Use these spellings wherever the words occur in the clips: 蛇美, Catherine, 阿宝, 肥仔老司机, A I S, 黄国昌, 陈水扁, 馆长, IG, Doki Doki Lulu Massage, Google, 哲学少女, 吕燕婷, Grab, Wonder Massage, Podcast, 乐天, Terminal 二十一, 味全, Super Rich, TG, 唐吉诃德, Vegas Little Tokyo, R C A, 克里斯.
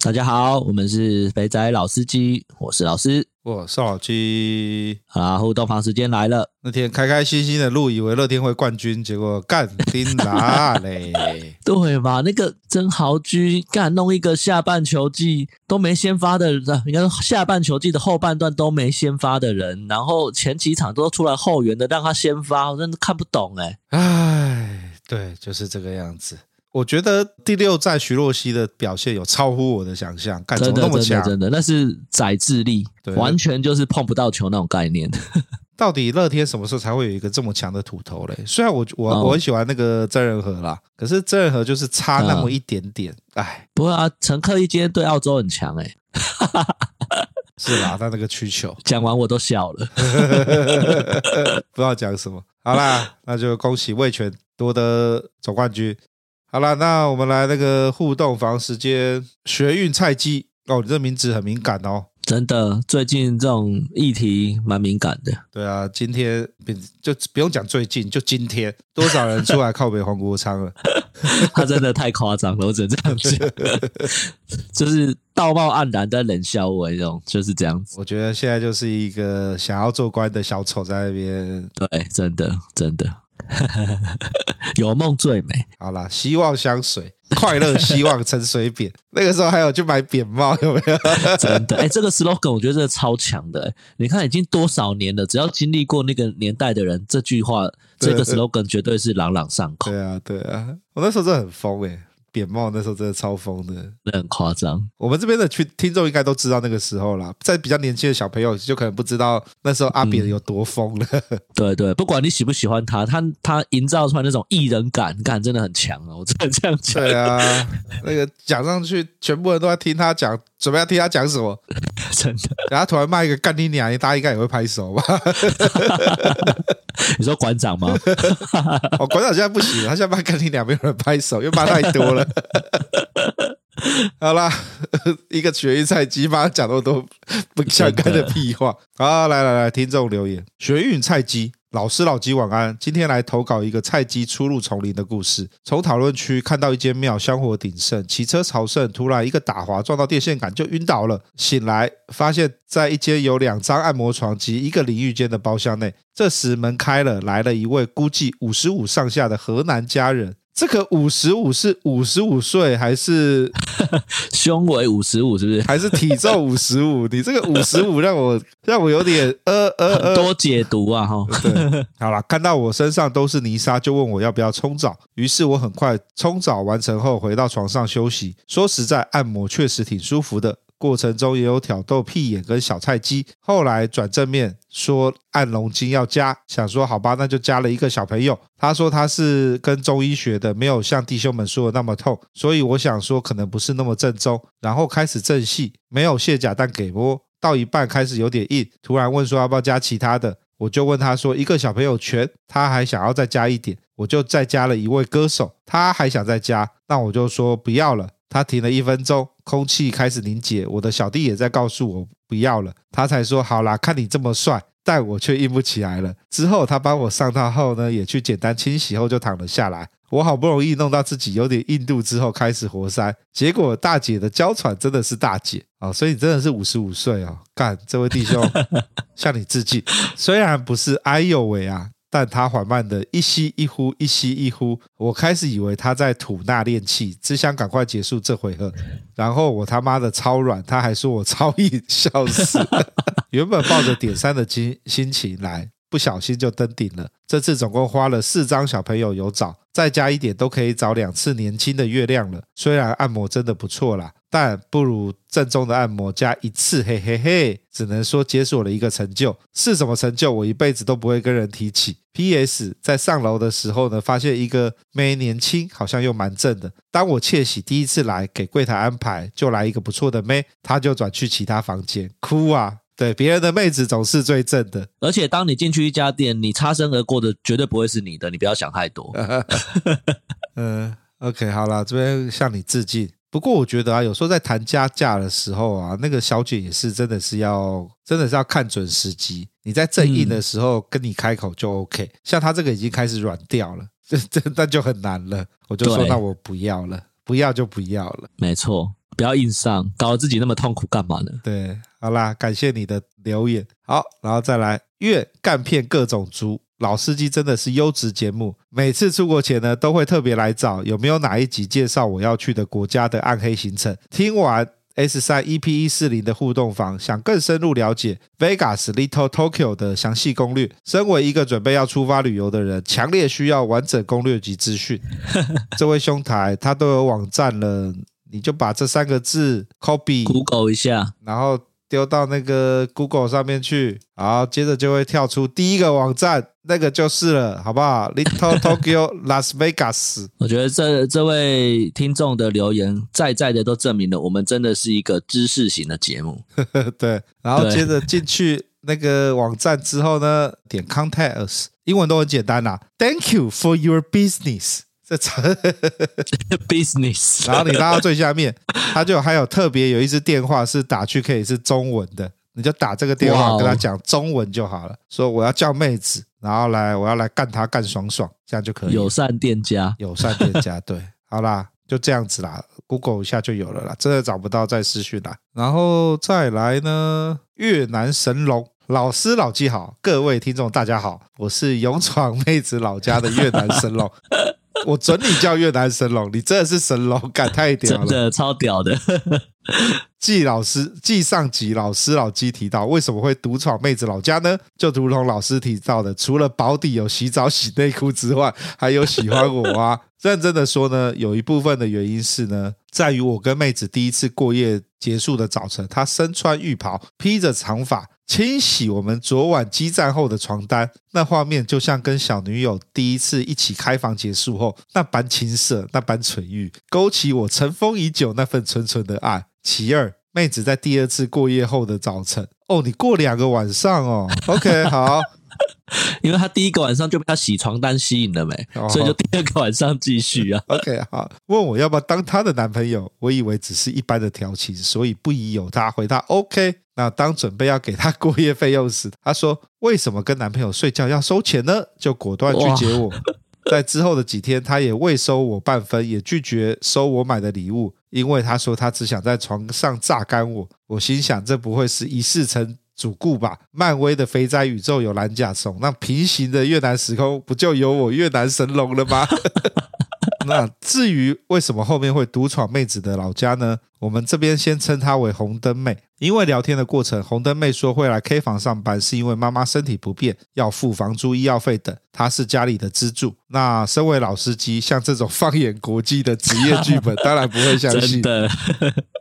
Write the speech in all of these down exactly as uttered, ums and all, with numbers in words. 大家好，我们是肥仔老司机，我是老师，我是老七。好啦，互动房时间来了。那天开开心心的录，以为乐天会冠军，结果干丁啦嘞。对嘛，那个曾豪居干弄一个下半球季都没先发的人，应该说下半球季的后半段都没先发的人，然后前几场都出来后援的，让他先发，我真的看不懂哎、欸。哎，对，就是这个样子。我觉得第六战徐若曦的表现有超乎我的想象，干怎么那么强？真的真的真的，那是宰智力，完全就是碰不到球那种概念。到底乐天什么时候才会有一个这么强的土头嘞？虽然我我、哦、我很喜欢那个曾仁和啦，可是曾仁和就是差那么一点点，哎、嗯，不会啊，陈克一今天对澳洲很强哎、欸。是啦，他那个曲球讲完我都笑了，不知道讲什么。好啦，那就恭喜味全夺得总冠军。好啦，那我们来那个互动房时间，学运菜鸡哦，你这名字很敏感哦，真的，最近这种议题蛮敏感的。对啊，今天就不用讲最近，就今天多少人出来靠北黄国昌了？他真的太夸张了，我只能这样讲，就是道貌岸然在冷笑我这种，就是这样子。我觉得现在就是一个想要做官的小丑在那边，对，真的真的。有梦最美。好啦，希望香水，快乐希望陈水扁。那个时候还有去买扁帽，有没有？真的，哎、欸，这个 slogan 我觉得真的超强的、欸。你看，已经多少年了，只要经历过那个年代的人，这句话，这个 slogan 绝对是朗朗上口。对啊，对啊，我那时候真的很疯哎、欸。扁帽那时候真的超疯的，那很夸张。我们这边的听众应该都知道那个时候啦，在比较年轻的小朋友就可能不知道那时候阿扁有多疯了、嗯。对对，不管你喜不喜欢他，他他营造出来那种艺人感，感真的很强啊！我真的这样讲。对啊，那个讲上去，全部人都在听他讲，准备要听他讲什么，真的。然后突然骂一个干你娘，大家应该也会拍手吧？你说馆长吗？哦，馆长现在不行，他现在骂干你娘，没有人拍手，因为骂太多了。好啦，一个学运菜鸡妈讲那么多不相干的屁话。好，来来来，听众留言，学运菜鸡老师老鸡晚安，今天来投稿一个菜鸡出入丛林的故事。从讨论区看到一间庙香火鼎盛，骑车朝圣，突然一个打滑撞到电线杆就晕倒了，醒来发现在一间有两张按摩床及一个淋浴间的包厢内。这时门开了，来了一位估计五十五上下的河南家人。这个五十五是五十五岁还是胸围五十五是不是还是体重五十五？你这个五十五让我让我有点呃呃呃很多解读啊齁。对，好啦，看到我身上都是泥沙就问我要不要冲澡，于是我很快冲澡完成后回到床上休息。说实在，按摩确实挺舒服的，过程中也有挑逗屁眼跟小菜鸡，后来转正面说按龙筋要加，想说好吧，那就加了一个小朋友。他说他是跟中医学的，没有像弟兄们说的那么痛，所以我想说可能不是那么正宗。然后开始正戏，没有卸甲但给摸到一半开始有点硬，突然问说要不要加其他的，我就问他说一个小朋友拳，他还想要再加一点，我就再加了一位歌手，他还想再加，那我就说不要了。他停了一分钟，空气开始凝结，我的小弟也在告诉我不要了，他才说好啦，看你这么帅，但我却硬不起来了。之后他帮我上套后呢，也去简单清洗后就躺了下来。我好不容易弄到自己有点硬度之后开始活塞，结果大姐的娇喘真的是大姐、哦、所以你真的是五十五岁哦，干，这位弟兄向你致敬。虽然不是哎呦喂啊，但他缓慢的一吸一呼一吸一呼，我开始以为他在吐纳练气，只想赶快结束这回合。然后我他妈的超软，他还说我超硬，笑死了。原本抱着点三的心情来，不小心就登顶了。这次总共花了四张小朋友有找，再加一点都可以找两次年轻的月亮了。虽然按摩真的不错啦，但不如正宗的按摩加一次，嘿嘿嘿，只能说解锁了一个成就。是什么成就我一辈子都不会跟人提起。 P S 在上楼的时候呢，发现一个妹年轻好像又蛮正的，当我窃喜第一次来给柜台安排就来一个不错的妹，她就转去其他房间哭啊，对，别人的妹子总是最正的。而且当你进去一家店，你擦身而过的绝对不会是你的，你不要想太多。嗯，OK， 好啦，这边向你致敬。不过我觉得啊，有时候在谈加价的时候啊，那个小姐也是真的是要真的是要看准时机。你在正硬的时候跟你开口就 OK，嗯，像她这个已经开始软掉了，那就很难了。我就说那我不要了，不要就不要了。没错，不要硬上，搞得自己那么痛苦干嘛呢？对，好啦，感谢你的留言。好，然后再来，越干片各种猪。老司机真的是优质节目，每次出国前呢都会特别来找有没有哪一集介绍我要去的国家的暗黑行程，听完 S 三 E P 一四零 的互动房，想更深入了解 Vegas Little Tokyo 的详细攻略，身为一个准备要出发旅游的人，强烈需要完整攻略及资讯。这位兄台他都有网站了，你就把这三个字 copy Google 一下，然后丢到那个 Google 上面去，好，接着就会跳出第一个网站，那个就是了，好不好？ Little Tokyo Las Vegas。 我觉得 这, 这位听众的留言在在的都证明了我们真的是一个知识型的节目。对，然后接着进去那个网站之后呢，点 Contact Us， 英文都很简单啦，啊，Thank you for your business business， 然后你拉到最下面，他就还有特别有一支电话是打去可以是中文的，你就打这个电话跟他讲中文就好了，说我要叫妹子，然后来我要来干他干爽爽，这样就可以。友善店家，友善店家，对，好啦，就这样子啦 ，Google 一下就有了啦，真的找不到再私讯啦。然后再来呢，越南神龙。老师老纪好，各位听众大家好，我是勇闯妹子老家的越南神龙。我准你叫越南神龙，你真的是神龙，感太屌了，真的超屌的。继老师继上集老师老纪提到为什么会独闯妹子老家呢，就如同老师提到的，除了保底有洗澡洗内裤之外，还有喜欢我啊。认真的说呢，有一部分的原因是呢，在于我跟妹子第一次过夜结束的早晨，她身穿浴袍披着长发清洗我们昨晚激战后的床单，那画面就像跟小女友第一次一起开房结束后那般青涩，那般纯欲，勾起我尘封已久那份纯纯的爱。其二，妹子在第二次过夜后的早晨，哦，你过两个晚上哦。OK， 好。因为他第一个晚上就被他洗床单吸引了没，哦，所以就第二个晚上继续啊。OK， 好，问我要不要当他的男朋友，我以为只是一般的调情，所以不疑有他，回答 OK。 那当准备要给他过夜费用时，他说为什么跟男朋友睡觉要收钱呢，就果断拒绝我。在之后的几天，他也未收我半分，也拒绝收我买的礼物，因为他说他只想在床上榨干我。我心想这不会是一世成主顾吧，漫威的肥宅宇宙有蓝甲虫，那平行的越南时空不就有我越南神龙了吗？那至于为什么后面会独闯妹子的老家呢，我们这边先称她为红灯妹，因为聊天的过程，红灯妹说会来 K 房上班是因为妈妈身体不便，要付房租医药费等，她是家里的支柱。那身为老司机，像这种放眼国际的职业剧本当然不会相信，真的。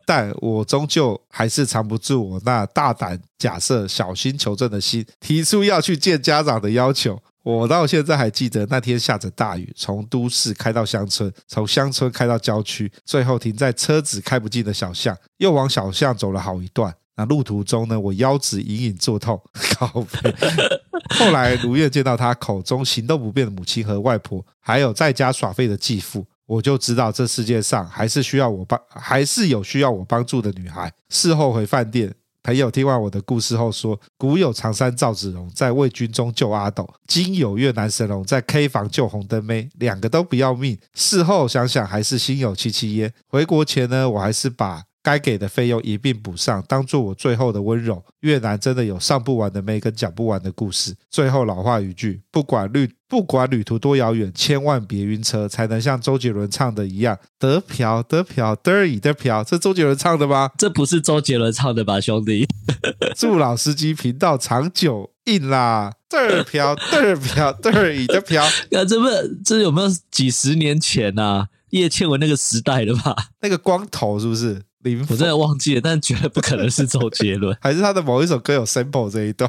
但我终究还是藏不住我那大胆假设小心求证的心，提出要去见家长的要求。我到现在还记得那天下着大雨，从都市开到乡村，从乡村开到郊区，最后停在车子开不进的小巷，又往小巷走了好一段。那路途中呢，我腰子隐隐作痛，靠北。后来如愿见到他口中行动不便的母亲和外婆，还有在家耍废的继父，我就知道这世界上还是需要我帮，还是有需要我帮助的女孩。事后回饭店，朋友听完我的故事后说，古有长山赵子龙在魏军中救阿斗，今有越南神龙在 K 房救红灯妹，两个都不要命，事后想想还是心有戚戚焉。回国前呢，我还是把该给的费用一并补上，当做我最后的温柔。越南真的有上不完的妹跟讲不完的故事。最后老话一句，不管旅不管旅途多遥远，千万别晕车，才能像周杰伦唱的一样，得嫖得嫖得以得嫖。这周杰伦唱的吗？这不是周杰伦唱的吧，兄弟。祝老司机频道长久硬啦，得嫖得嫖得以得嫖。这不这有没有几十年前啊，叶倩文那个时代了吧？那个光头是不是？我真的忘记了，但绝对不可能是周杰伦。还是他的某一首歌有 sample 这一段。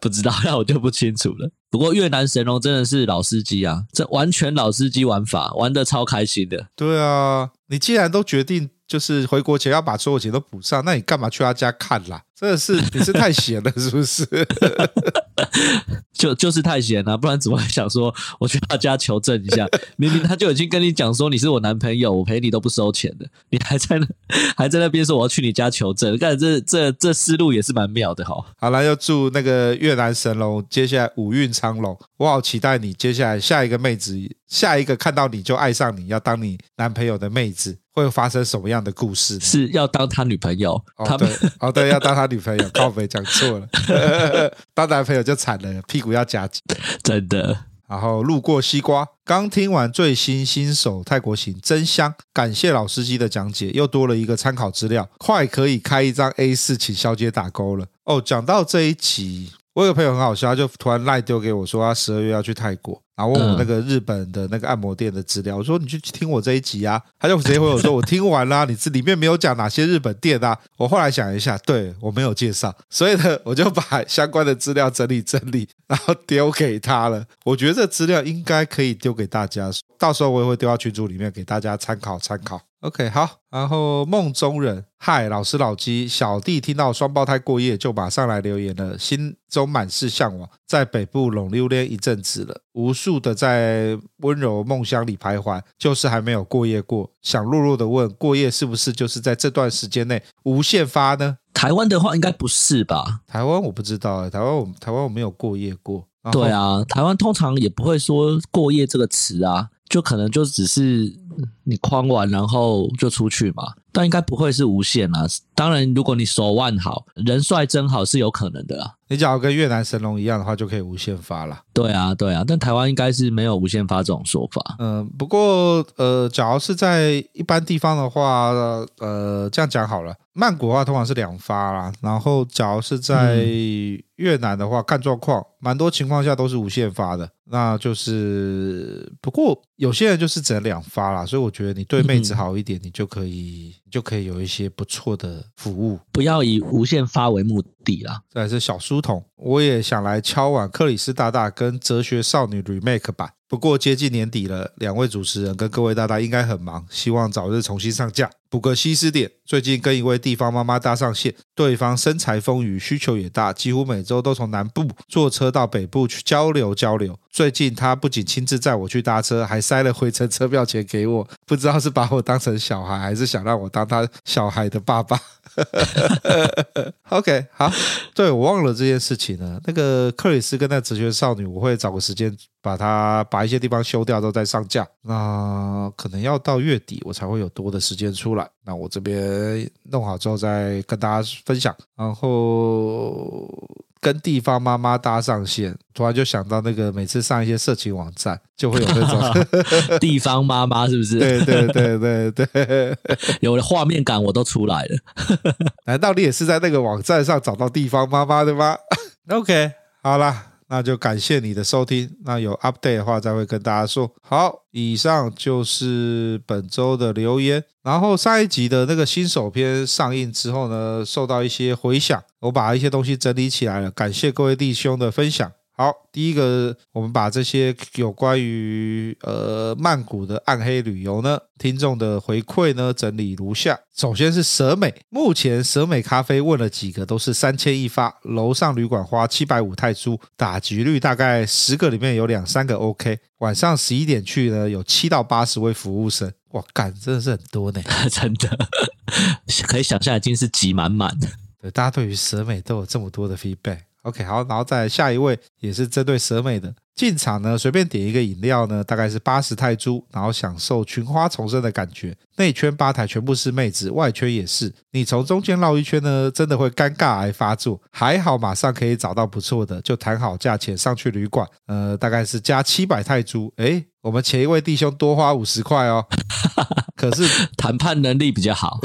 不知道，那我就不清楚了。不过越南神龙真的是老司机啊，这完全老司机玩法，玩得超开心的。对啊，你既然都决定就是回国前要把所有钱都补上，那你干嘛去他家看啦？真的是你是太闲了是不是？就就是太闲了、啊，不然怎么会想说我去他家求证一下？明明他就已经跟你讲说你是我男朋友，我陪你都不收钱的，你还在那还在那边说我要去你家求证，干这这这思路也是蛮妙的哈。好了，又祝那个越南神龙接下来五运昌隆，我好期待你接下来下一个妹子，下一个看到你就爱上你要当你男朋友的妹子。会发生什么样的故事呢？是要当他女朋友，哦、他对，哦对，要当他女朋友，靠北讲错了，当男朋友就惨了，屁股要夹紧，真的。然后路过西瓜，刚听完最新新手泰国行，真香！感谢老司机的讲解，又多了一个参考资料，快可以开一张 A 四 请小姐打勾了。哦，讲到这一集，我有个朋友很好笑，他就突然赖丢给我说，他十二月要去泰国。然后问我那个日本的那个按摩店的资料，我说你去听我这一集啊，他就直接回我说我听完啦、啊，你这里面没有讲哪些日本店啊。我后来想一下，对我没有介绍，所以呢我就把相关的资料整理整理，然后丢给他了。我觉得这资料应该可以丢给大家，到时候我也会丢到群组里面给大家参考参考。OK 好，然后梦中人，嗨老师老鸡，小弟听到双胞胎过夜就马上来留言了，心中满是向往，在北部拢溜溜一阵子了，无数的在温柔梦乡里徘徊，就是还没有过夜过，想弱弱的问，过夜是不是就是在这段时间内无限发呢？台湾的话应该不是吧？台湾我不知道、欸、台湾我台湾我没有过夜过。对啊，台湾通常也不会说过夜这个词啊，就可能就只是你框完然后就出去嘛，但应该不会是无限啦。当然如果你手腕好人帅真好是有可能的啦，你只要跟越南神龙一样的话就可以无限发啦。对啊对啊，但台湾应该是没有无限发这种说法。嗯，不过呃，假如是在一般地方的话呃，这样讲好了，曼谷的话通常是两发啦，然后假如是在越南的话、嗯、看状况，蛮多情况下都是无限发的。那就是不过有些人就是只能两发啦，所以我觉得你对妹子好一点、嗯、你就可以就可以有一些不错的服务，不要以无限发为目的啦。再来是小书童，我也想来敲碗克里斯大大跟哲学少女 remake 版，不过接近年底了，两位主持人跟各位大大应该很忙，希望早日重新上架。补个西施点，最近跟一位地方妈妈搭上线，对方身材丰腴，需求也大，几乎每周都从南部坐车到北部去交流交流。最近他不仅亲自载我去搭车，还塞了回程车票钱给我，不知道是把我当成小孩，还是想让我当他小孩的爸爸。OK 好，对我忘了这件事情了，那个克里斯跟那哲学少女我会找个时间把它把一些地方修掉都再上架，那可能要到月底我才会有多的时间出来，那我这边弄好之后再跟大家分享。然后跟地方妈妈搭上线，突然就想到那个每次上一些色情网站就会有那种地方妈妈是不是？对对对对对，有了画面感我都出来了。难道你也是在那个网站上找到地方妈妈的吗？ OK 好啦，那就感谢你的收听，那有 update 的话再会跟大家说。好，以上就是本周的留言。然后上一集的那个新手篇上映之后呢，受到一些回响，我把一些东西整理起来了，感谢各位弟兄的分享。好，第一个我们把这些有关于呃曼谷的暗黑旅游呢听众的回馈呢整理如下。首先是蛇美，目前蛇美咖啡问了几个都是三千一发，楼上旅馆花七百五泰铢，打击率大概十个里面有两三个 OK， 晚上十一点去呢有七到八十位服务生。哇干，真的是很多呢。真的可以想象已经是挤满满的。对，大家对于蛇美都有这么多的 feedback。OK 好，然后再来下一位也是针对蛇美的，进场呢随便点一个饮料呢大概是八十泰铢，然后享受群花丛生的感觉，内圈吧台全部是妹子，外圈也是，你从中间绕一圈呢真的会尴尬癌发作，还好马上可以找到不错的，就谈好价钱上去旅馆，呃，大概是加七百泰铢。诶，我们前一位弟兄多花五十块哦。可是谈判能力比较好。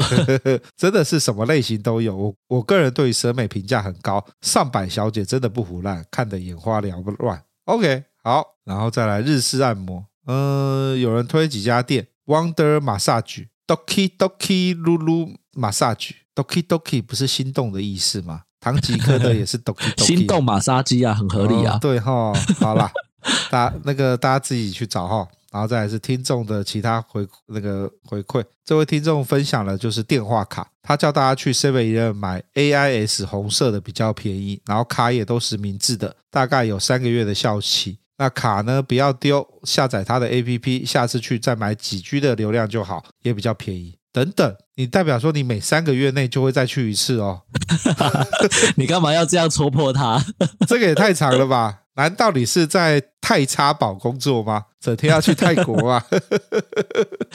真的是什么类型都有， 我, 我个人对于审美评价很高，上百小姐真的不胡乱，看得眼花缭乱。 OK 好，然后再来日式按摩，呃，有人推几家店， Wonder Massage， Doki Doki Lulu Massage， Doki Doki 不是心动的意思吗？唐吉诃德也是 Doki Doki 心动马杀鸡啊，很合理啊、哦、对齁、哦、好啦。大那个大家自己去找齁。然后再来是听众的其他回那个回馈，这位听众分享了就是电话卡，他叫大家去 七十一 买 A I S 红色的比较便宜，然后卡也都实名制的，大概有三个月的效期，那卡呢不要丢，下载他的 A P P， 下次去再买几 G 的流量就好，也比较便宜等等。你代表说你每三个月内就会再去一次哦你干嘛要这样戳破他这个也太长了吧，难道你是在泰差宝工作吗？整天要去泰国啊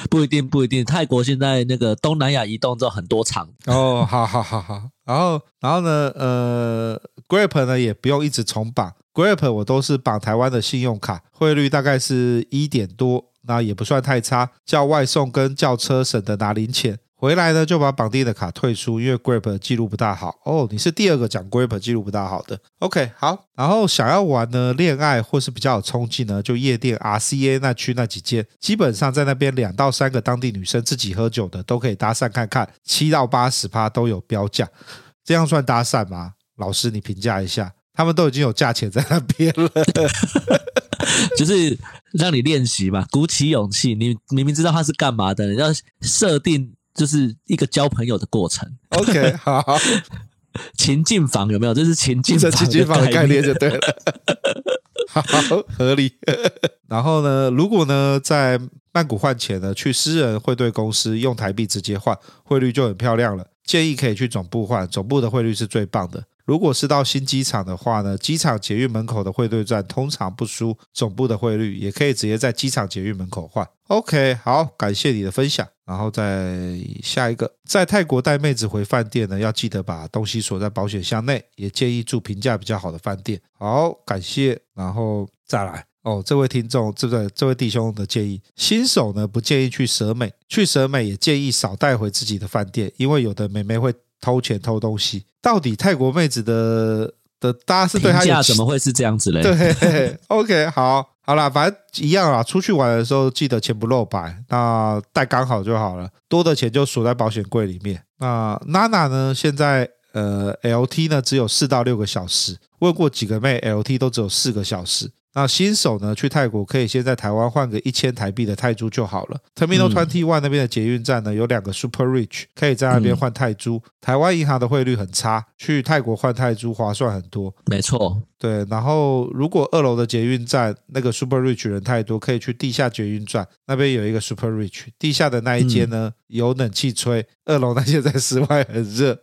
不一定不一定，泰国现在那个东南亚移动之后很多场哦，好好好好。然后然后呢呃 Grab 呢也不用一直重绑， Grab 我都是绑台湾的信用卡，汇率大概是一点多，那也不算太差，叫外送跟叫车省的拿零钱，回来呢就把绑定的卡退出，因为 Grab 记录不大好哦。你是第二个讲 Grab 记录不大好的 OK 好。然后想要玩呢恋爱或是比较有冲劲呢，就夜店 R C A 那区那几间，基本上在那边两到三个当地女生自己喝酒的都可以搭讪看看，七到 百分之八十 都有标价，这样算搭讪吗？老师你评价一下，他们都已经有价钱在那边了就是让你练习嘛，鼓起勇气，你明明知道他是干嘛的，你要设定就是一个交朋友的过程 OK 好情境房有没有？这是情境房的概念就对了好合理然后呢如果呢在曼谷换钱呢，去私人汇兑公司用台币直接换，汇率就很漂亮了，建议可以去总部换，总部的汇率是最棒的。如果是到新机场的话呢，机场捷运门口的汇兑站通常不输总部的汇率，也可以直接在机场捷运门口换 OK 好，感谢你的分享。然后再下一个，在泰国带妹子回饭店呢，要记得把东西锁在保险箱内，也建议住评价比较好的饭店。好，感谢。然后再来哦，这位听众，这位这位弟兄的建议，新手呢不建议去蛇美，去蛇美也建议少带回自己的饭店，因为有的妹妹会偷钱偷东西。到底泰国妹子的的大家是对她评价怎么会是这样子嘞？对，OK， 好，好啦，反正一样啦。出去玩的时候记得钱不露白，那带刚好就好了，多的钱就锁在保险柜里面。那 Nana 呢？现在呃 L T 呢只有四到六个小时，问过几个妹 ，L T 都只有四个小时。那新手呢去泰国可以先在台湾换个一千台币的泰铢就好了。Terminal 二十一那边的捷运站呢有两个 Super Rich， 可以在那边换泰铢、嗯。台湾银行的汇率很差，去泰国换泰铢划算很多。没错。对，然后如果二楼的捷运站那个 Super Rich 人太多，可以去地下捷运站，那边有一个 Super Rich， 地下的那一间呢、嗯、有冷气吹，二楼那些在室外很热。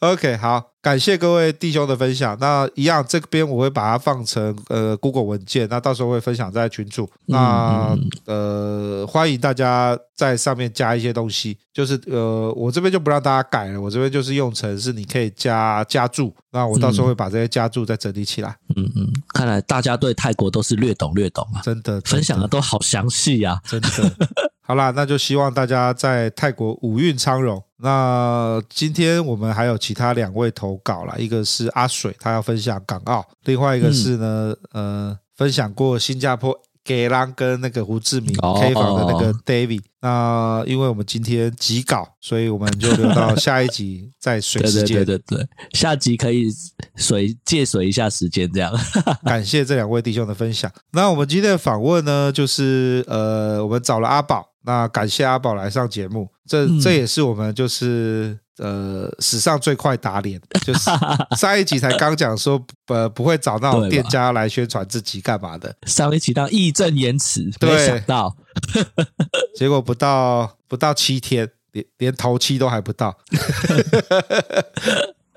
OK 好，感谢各位弟兄的分享。那一样这边我会把它放成呃 Google 文件，那到时候会分享在群组。那、嗯、呃欢迎大家在上面加一些东西，就是呃我这边就不让大家改了，我这边就是用成是你可以加加注，那我到时候会把这些加注再整理起来。嗯嗯，看来大家对泰国都是略懂略懂啊，真的，真的分享的都好详细啊，真的。好啦，那就希望大家在泰国五运昌荣。那今天我们还有其他两位投稿啦，一个是阿水，他要分享港澳，另外一个是呢、嗯、呃，分享过新加坡给浪跟那个胡志明 K 房的那个 David、哦、那因为我们今天急稿，所以我们就留到下一集再水时间对对对对对，下集可以水借水一下时间这样感谢这两位弟兄的分享。那我们今天的访问呢就是呃，我们找了阿宝，那感谢阿宝来上节目，这这也是我们就是呃史上最快打脸，就是上一集才刚讲说呃不会找那种店家来宣传自己干嘛的，上一集到义正言辞，没想到结果不到不到七天 连, 连头七都还不到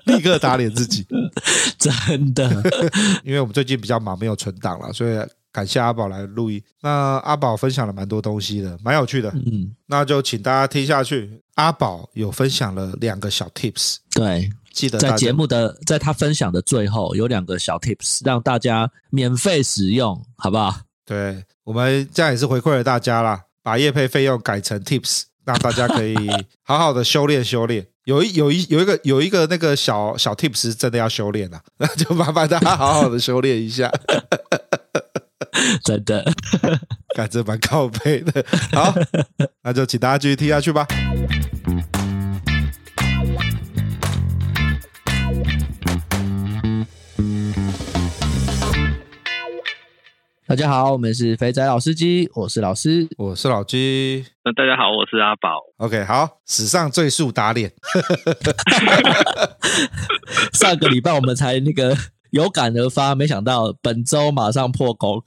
立刻打脸自己真的因为我们最近比较忙没有存档了，所以感谢阿宝来录音。那阿宝分享了蛮多东西的，蛮有趣的。嗯，那就请大家听下去。阿宝有分享了两个小 tips， 对，记得在节目的，在他分享的最后有两个小 tips 让大家免费使用，好不好？对，我们这样也是回馈了大家啦，把业配费用改成 tips， 让大家可以好好的修炼修炼。有一有一有一个有一个那个小小 tips 真的要修炼啦，那就麻烦大家好好的修炼一下。真的感觉蛮靠背的。好，那就请大家继续听下去吧。大家好，我们是肥仔老司机，我是老师，我是老鸡。那大家好，我是阿宝。OK， 好，史上最速打脸。上个礼拜我们才那个有感而发，没想到本周马上破功。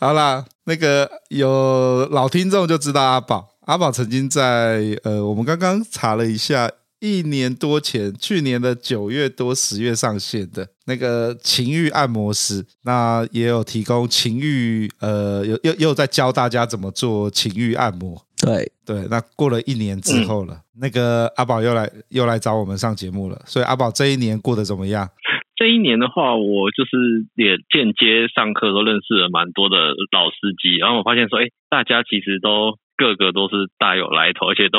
好啦，那个有老听众就知道阿宝，阿宝曾经在呃，我们刚刚查了一下。一年多前，去年的九月多十月上线的那个情欲按摩师，那也有提供情欲，呃，有又又在教大家怎么做情欲按摩。对对，那过了一年之后了，嗯、那个阿宝又来又来找我们上节目了。所以阿宝这一年过得怎么样？这一年的话，我就是也间接上课都认识了蛮多的老司机，然后我发现说，哎，大家其实都。各个都是大有来头，而且都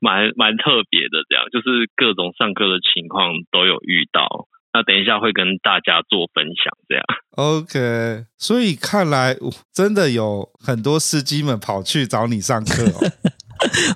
蛮蛮特别的，这样就是各种上课的情况都有遇到。那等一下会跟大家做分享，这样。OK， 所以看来真的有很多司机们跑去找你上课哦。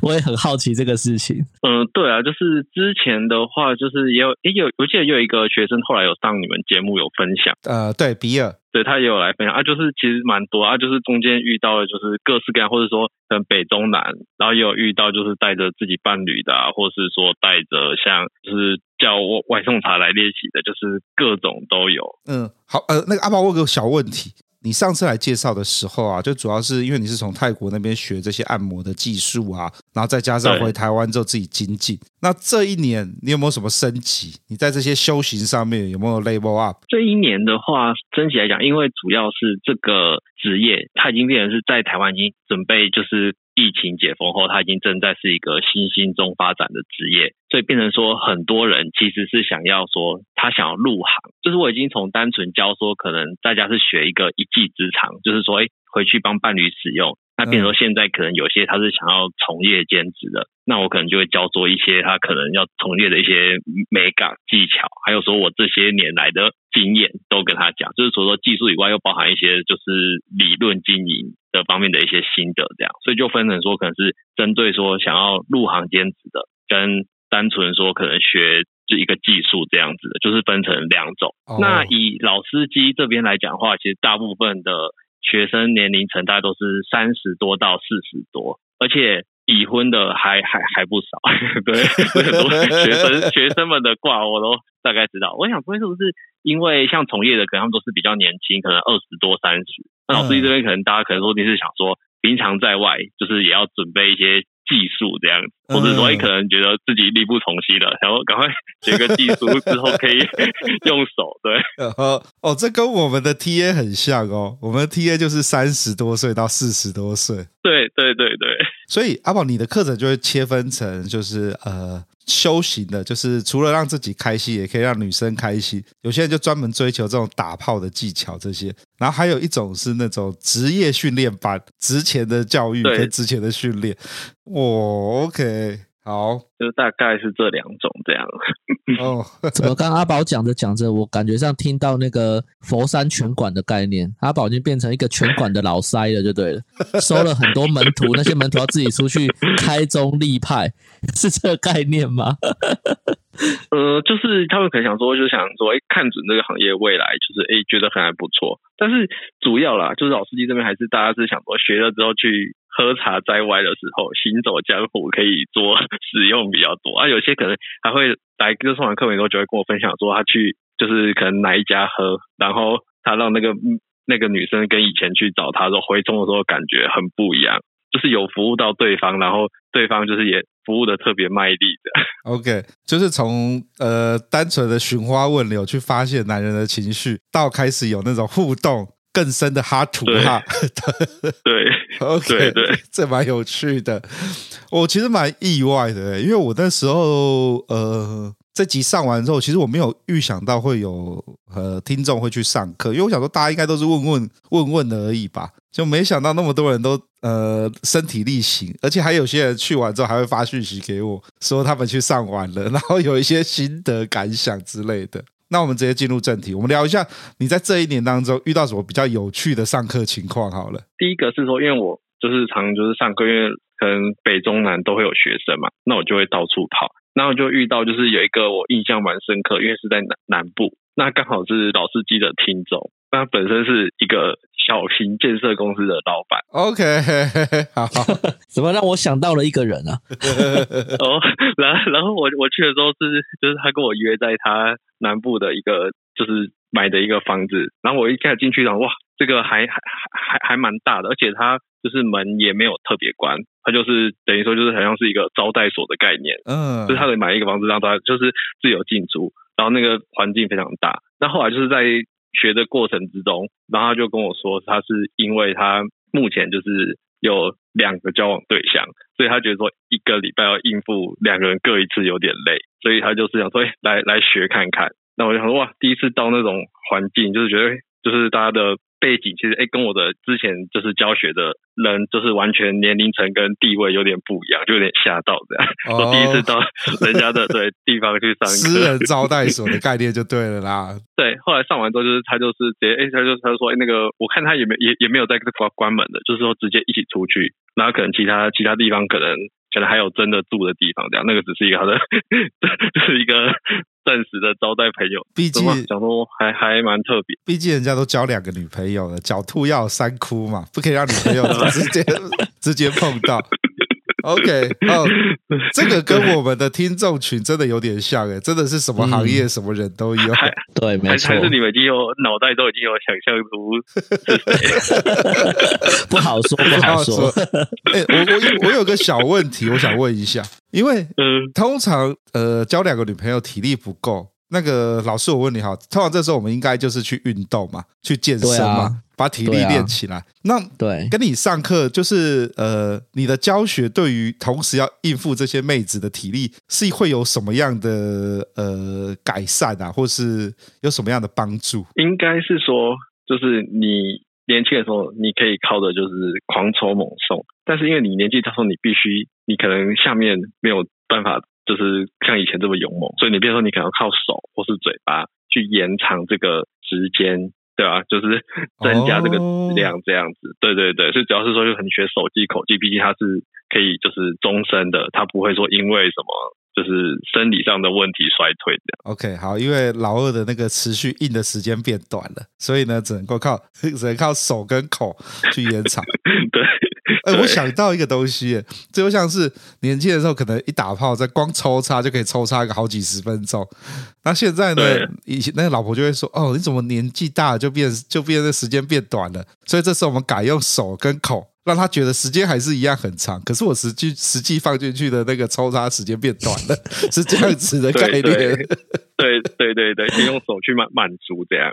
我也很好奇这个事情。嗯，对啊，就是之前的话，就是也有也有，我记得也有一个学生后来有上你们节目有分享。呃，对，比尔，对他也有来分享啊，就是其实蛮多啊，就是中间遇到的就是各式各样，或者说可能北中南，然后也有遇到就是带着自己伴侣的、啊，或是说带着像就是叫外送茶来练习的，就是各种都有。嗯，好，呃，那个阿宝，我有个小问题。你上次来介绍的时候啊，就主要是因为你是从泰国那边学这些按摩的技术啊，然后再加上回台湾之后自己精进。那这一年你有没有什么升级？你在这些修行上面有没有 level up？ 这一年的话，升级来讲，因为主要是这个职业，它已经变成是在台湾已经准备就是。疫情解封后，它已经正在是一个新兴中发展的职业，所以变成说很多人其实是想要说他想要入行，就是我已经从单纯教说可能大家是学一个一技之长，就是说、欸、回去帮伴侣使用，那变成说现在可能有些他是想要从业兼职的，那我可能就会教做一些他可能要从业的一些美感技巧，还有说我这些年来的经验都跟他讲，就是除了技术以外又包含一些就是理论经营的方面的一些心得，这样，所以就分成说可能是针对说想要入行兼职的，跟单纯说可能学就一个技术这样子的，就是分成两种。Oh. 那以老司机这边来讲的话，其实大部分的学生年龄层大概都是三十多到四十多，而且已婚的还还还不少。对，很多学生学生们的卦我都大概知道。我想说是不是因为像从业的可能他们都是比较年轻，可能二十多三十。那老司机这边可能大家可能说你是想说平常在外就是也要准备一些技术这样，或者说你可能觉得自己力不从心了，然后赶快学个技术之后可以用手。对，哦哦，这跟我们的 T A 很像哦，我们的 T A 就是三十多岁到四十多岁。对对对对，所以阿宝你的课程就会切分成就是呃。修行的就是除了让自己开心也可以让女生开心，有些人就专门追求这种打炮的技巧这些，然后还有一种是那种职业训练班，职前的教育跟职前的训练。哦 OK， 好，就大概是这两种这样。哦，怎么刚阿宝讲着讲着我感觉上听到那个佛山拳馆的概念，阿宝已经变成一个拳馆的老塞了就对了，收了很多门徒，那些门徒要自己出去开宗立派，是这个概念吗？呃，就是他们可能想说，就想说，哎，看准这个行业未来，就是哎，觉得很还不错。但是主要啦，就是老司机这边还是大家是想说，学了之后去喝茶摘歪的时候，行走江湖可以做使用比较多啊。有些可能还会来，就是上完课没多久会跟我分享说，他去就是可能哪一家喝，然后他让那个那个女生跟以前去找他的时候回冲的时候感觉很不一样，就是有服务到对方，然后对方就是也。服务的特别卖力的 ，OK， 就是从呃单纯的寻花问柳去发现男人的情绪，到开始有那种互动更深的哈土哈，对，OK， 对对，这蛮有趣的。我其实蛮意外的，因为我那时候呃这集上完之后，其实我没有预想到会有呃听众会去上课，因为我想说大家应该都是问问问问而已吧。就没想到那么多人都呃身体力行，而且还有些人去完之后还会发讯息给我说他们去上完了，然后有一些心得感想之类的。那我们直接进入正题，我们聊一下你在这一年当中遇到什么比较有趣的上课情况好了。第一个是说，因为我就是常就是上课，因为可能北中南都会有学生嘛，那我就会到处跑，那我就遇到就是有一个我印象蛮深刻，因为是在南部，那刚好是老司机的听众，那本身是一个小型建设公司的老板。 OK， 好，怎么让我想到了一个人啊哦，然后, 然后 我, 我去的时候是就是他跟我约在他南部的一个就是买的一个房子，然后我一开始进去想哇这个还还还还蛮大的，而且他就是门也没有特别关，他就是等于说就是好像是一个招待所的概念，嗯，就是他得买一个房子让他就是自由进出，然后那个环境非常大。那后来就是在学的过程之中，然后他就跟我说他是因为他目前就是有两个交往对象，所以他觉得说一个礼拜要应付两个人各一次有点累，所以他就是想说、欸、来来学看看。那我就想说哇，第一次到那种环境就是觉得就是大家的背景其实、欸、跟我的之前就是教学的人就是完全年龄层跟地位有点不一样，就有点吓到这样、oh. 我第一次到人家的对地方去上课，私人招待所的概念就对了啦对，后来上完之后就是他就是直接、欸、他就他就说、欸、那个我看他也没也也没有在关门的，就是说直接一起出去，然后可能其他其他地方可能可能还有真的住的地方这样，那个只是一个他的就是一个暂时的招待朋友，毕竟想说还还蛮特别，毕竟人家都交两个女朋友了，狡兔要三窟嘛，不可以让女朋友直接直接碰到。OK， 哦，这个跟我们的听众群真的有点像诶，真的是什么行业、嗯、什么人都有。对，没错，还是你们已经有脑袋都已经有想象出，不好说，不好说。欸、我, 我, 我有个小问题，我想问一下，因为、嗯、通常呃交两个女朋友体力不够，那个老师我问你好，通常这时候我们应该就是去运动嘛，去健身嘛。把体力练起来、啊、那对跟你上课就是呃，你的教学对于同时要应付这些妹子的体力是会有什么样的呃改善啊，或是有什么样的帮助？应该是说就是你年轻的时候你可以靠的就是狂抽猛送，但是因为你年纪大时候你必须你可能下面没有办法就是像以前这么勇猛，所以你变成说你可能靠手或是嘴巴去延长这个时间，对啊，就是增加这个质量这样子、oh. 对对对，所以主要是说就很学手技口技，毕竟它是可以就是终身的，它不会说因为什么就是生理上的问题衰退这样。 OK， 好，因为老二的那个持续硬的时间变短了，所以呢只能够靠只能靠手跟口去延长对欸、我想到一个东西耶，这就像是年轻的时候可能一打炮在光抽插就可以抽插个好几十分钟，那现在呢以前那个老婆就会说哦，你怎么年纪大了就变就变时间变短了，所以这时候我们改用手跟口让他觉得时间还是一样很长，可是我实际实际放进去的那个抽插时间变短了是这样子的概念对对对对对，先用手去满足这样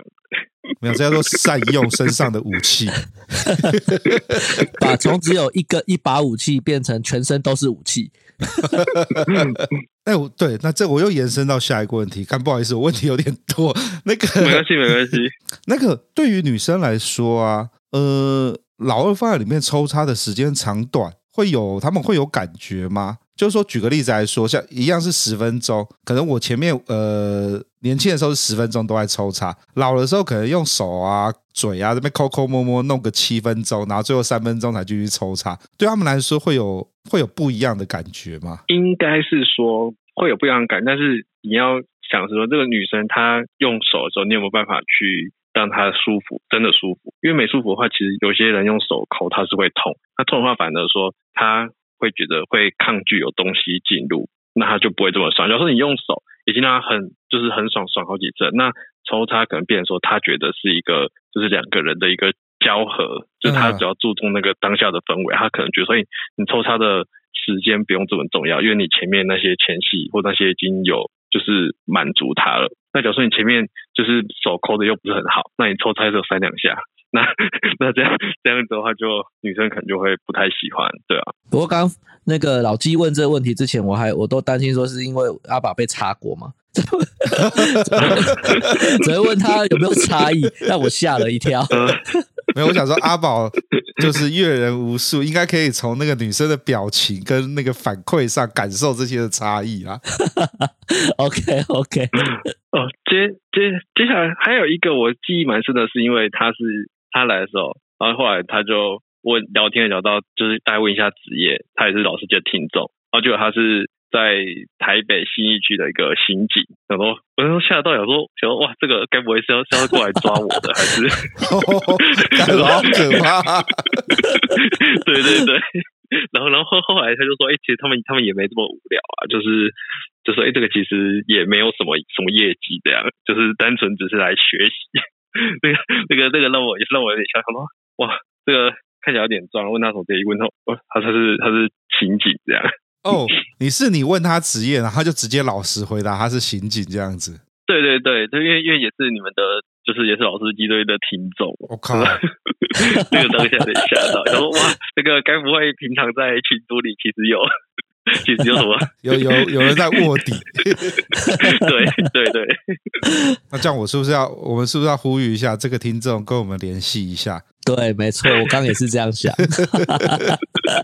没有，这叫做善用身上的武器把从只有一个一把武器变成全身都是武器哎、欸，对，那这我又延伸到下一个问题，看不好意思我问题有点多，那个没关系没关系，那个对于女生来说啊呃老二放在里面抽插的时间长短会有他们会有感觉吗？就是说举个例子来说，像一样是十分钟，可能我前面呃年轻的时候是十分钟都在抽插，老的时候可能用手啊嘴啊这边抠抠摸摸弄个七分钟，然后最后三分钟才继续抽插，对他们来说会有会有不一样的感觉吗？应该是说会有不一样的感觉，但是你要想说这个女生她用手的时候你有没有办法去让他舒服，真的舒服，因为没舒服的话其实有些人用手抠他是会痛，那痛的话反而说他会觉得会抗拒有东西进入，那他就不会这么爽，假如说你用手已经让他很就是很爽爽好几次，那抽他可能变成说他觉得是一个就是两个人的一个交合，就是他只要注重那个当下的氛围、嗯、他可能觉得所以你抽他的时间不用这么重要，因为你前面那些前戏或那些已经有就是满足他了，那假如说你前面就是手抠的又不是很好，那你抽插就三两下，那那这样这样子的话就女生可能就会不太喜欢，对啊。不过刚刚那个老纪问这个问题之前，我还我都担心说是因为阿爸被插过嘛，只会问他有没有差异，但我吓了一跳、嗯、没有，我想说阿宝就是阅人无数，应该可以从那个女生的表情跟那个反馈上感受这些的差异啦OK OK、哦、接, 接, 接下来还有一个我记忆蛮深的是，因为他是他来的时候，然后后来他就问聊天聊到就是大概问一下职业，他也是老师界的听众，然后结果他是在台北信义区的一个刑警，想说我就吓到，想说想说哇，这个该不会是要是要过来抓我的，还是好可怕？对对对，然后然后后来他就说，哎、欸，其实他们他们也没这么无聊啊，就是就说哎、欸，这个其实也没有什么什么业绩这样，就是单纯只是来学习。那个那个那个让我也让我有点想想到，哇，这个看起来有点壮，问他什么职业，问他他他是他是刑警这样。哦，你是你问他职业，然后他就直接老实回答他是刑警这样子。对对对，因为因为也是你们的，就是也是老司机队的听众。我、oh, 靠，这个当下得吓到，然后哇，这个该不会平常在群组里其实有，其实有什么？有有有人在卧底。对对对，那这样我是不是要，我们是不是要呼吁一下这个听众跟我们联系一下？对，没错，我刚也是这样想。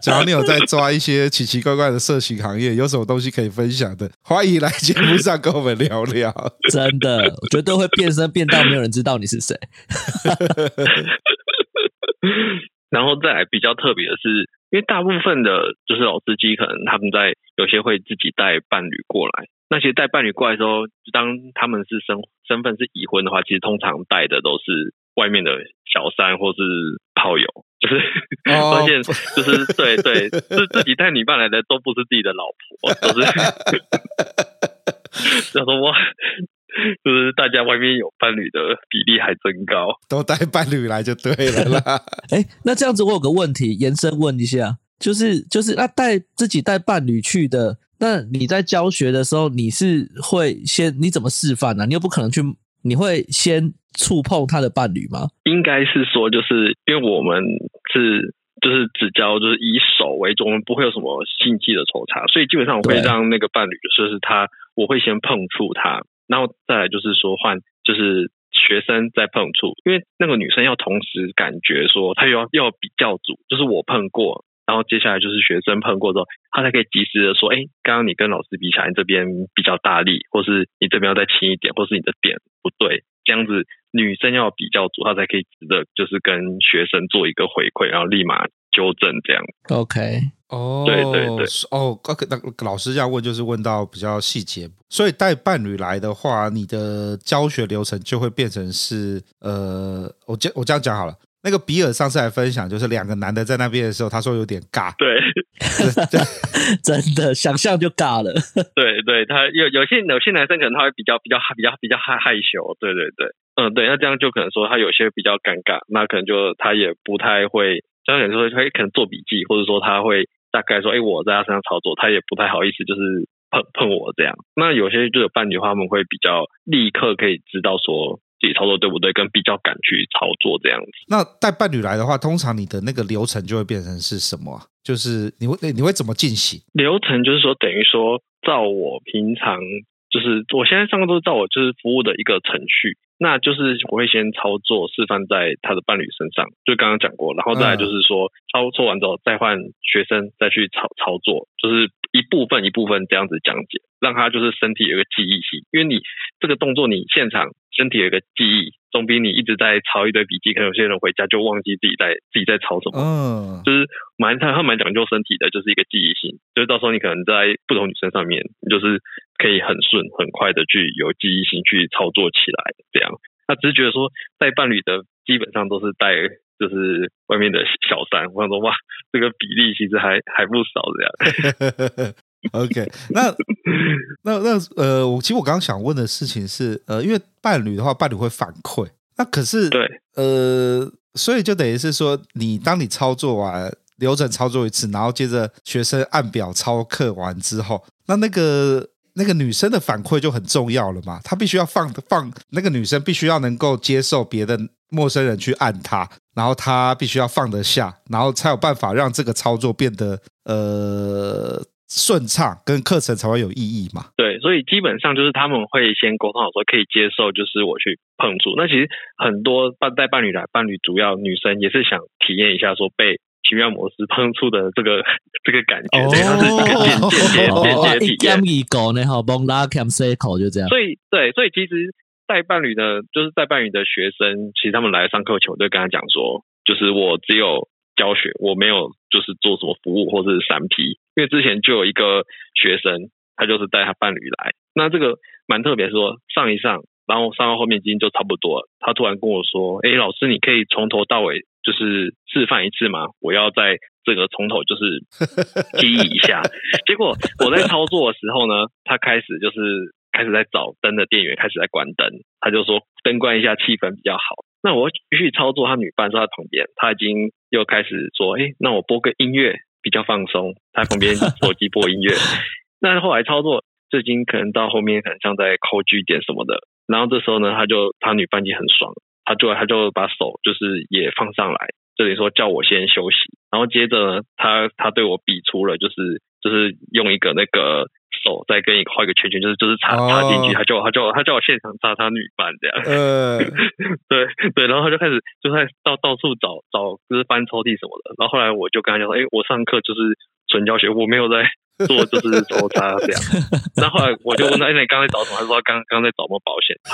假如你有在抓一些奇奇怪怪的色情行业，有什么东西可以分享的，欢迎来节目上跟我们聊聊。真的，我绝对会变身变到没有人知道你是谁。然后再来比较特别的是，因为大部分的就是老司机，可能他们在有些会自己带伴侣过来。那其实带伴侣过来的时候，当他们是身身份是已婚的话，其实通常带的都是外面的小三或是炮友，就是、oh. 发现就是对对，是自己带女伴来的都不是自己的老婆，都是叫什么？就是大家外面有伴侣的比例还真高，都带伴侣来就对了啦。哎、欸，那这样子我有个问题延伸问一下，就是就是那带自己带伴侣去的，那你在教学的时候你是会先你怎么示范呢、啊？你又不可能去，你会先触碰他的伴侣吗？应该是说，就是因为我们是就是只教就是以手为主，我们不会有什么性器的抽插，所以基本上我会让那个伴侣就是他，我会先碰触他。然后再来就是说换就是学生在碰触，因为那个女生要同时感觉说她又要要比较组，就是我碰过，然后接下来就是学生碰过之后，她才可以及时的说，哎，刚刚你跟老师比起来，你这边比较大力，或是你这边要再轻一点，或是你的点不对，这样子女生要比较组，她才可以值得就是跟学生做一个回馈，然后立马纠正这样。OK。哦，对对对，哦，老师要问就是问到比较细节，所以带伴侣来的话，你的教学流程就会变成是，呃，我这我这样讲好了。那个比尔上次来分享，就是两个男的在那边的时候，他说有点尬，对，真的想象就尬了。对对，他有有些有些男生可能他会比较比较比较比较害羞，对对对，嗯对，那这样就可能说他有些比较尴尬，那可能就他也不太会，像有时候他可能做笔记，或者说他会。大概说，哎、欸，我在他身上操作，他也不太好意思，就是碰碰我这样。那有些就有伴侣的话，他们会比较立刻可以知道说自己操作对不对，跟比较敢去操作这样子。那带伴侣来的话，通常你的那个流程就会变成是什么、啊？就是你会你会怎么进行？流程就是说，等于说照我平常就是我现在上课都是照我就是服务的一个程序。那就是我会先操作示范在他的伴侣身上，就刚刚讲过，然后再来就是说、嗯、操作完之后再换学生再去 操, 操作，就是一部分一部分这样子讲解，让他就是身体有一个记忆性，因为你这个动作你现场身体有一个记忆，总比你一直在抄一堆笔记，可能有些人回家就忘记自己在自己在抄什么、嗯、就是蛮他蛮讲究身体的，就是一个记忆性，就是到时候你可能在不同女生上面，你就是可以很顺很快的去有记忆性去操作起来这样。那只是觉得说带伴侣的基本上都是带就是外面的小三，我想说哇，这个比例其实还还不少这样。OK， 那那那呃，我其实我刚刚想问的事情是，呃，因为伴侣的话，伴侣会反馈，那可是对，呃，所以就等于是说，你当你操作完流程操作一次，然后接着学生按表操课完之后，那那个。那个女生的反馈就很重要了嘛，她必须要放放那个女生必须要能够接受别的陌生人去按她，然后她必须要放得下，然后才有办法让这个操作变得呃顺畅，跟课程才会有意义嘛。对，所以基本上就是他们会先沟通好说可以接受，就是我去碰触。那其实很多带伴侣来，伴侣主要女生也是想体验一下说被。奇妙模式碰触的这个这个感觉，所以它是一个间接间接体验。一讲一讲呢，好，帮拉开塞口就这样。所以对，所以其实带伴侣的，就是带伴侣的学生，其实他们来上课前，我就跟他讲说，就是我只有教学，我没有就是做什么服务或是三 P。因为之前就有一个学生，他就是带他伴侣来。那这个蛮特别，说上一上，然后上到后面已经就差不多了，他突然跟我说，诶，老师你可以从头到尾就是示范一次吗？我要在这个从头就是记忆一下。结果我在操作的时候呢，他开始就是开始在找灯的电源，开始在关灯，他就说灯关一下气氛比较好。那我继续操作，他女伴在他旁边，他已经又开始说，诶，那我播个音乐比较放松，他旁边手机播音乐。那后来操作最近可能到后面很像在抠据点什么的，然后这时候呢，他就他女伴已经很爽，他就他就把手就是也放上来，这里说叫我先休息。然后接着呢，他他对我比出了就是就是用一个那个手再跟一个画一个圈圈，就是就是插插进去，他叫他叫他叫我现场插他女伴这样。呃、对对，然后他就开始就在到到处找找就是翻抽屉什么的。然后后来我就跟他讲说，哎，我上课就是纯教学，我没有在做就是抽插这样。那后来我就问他，哎，你刚才找什么？他说刚刚在找什么保险套。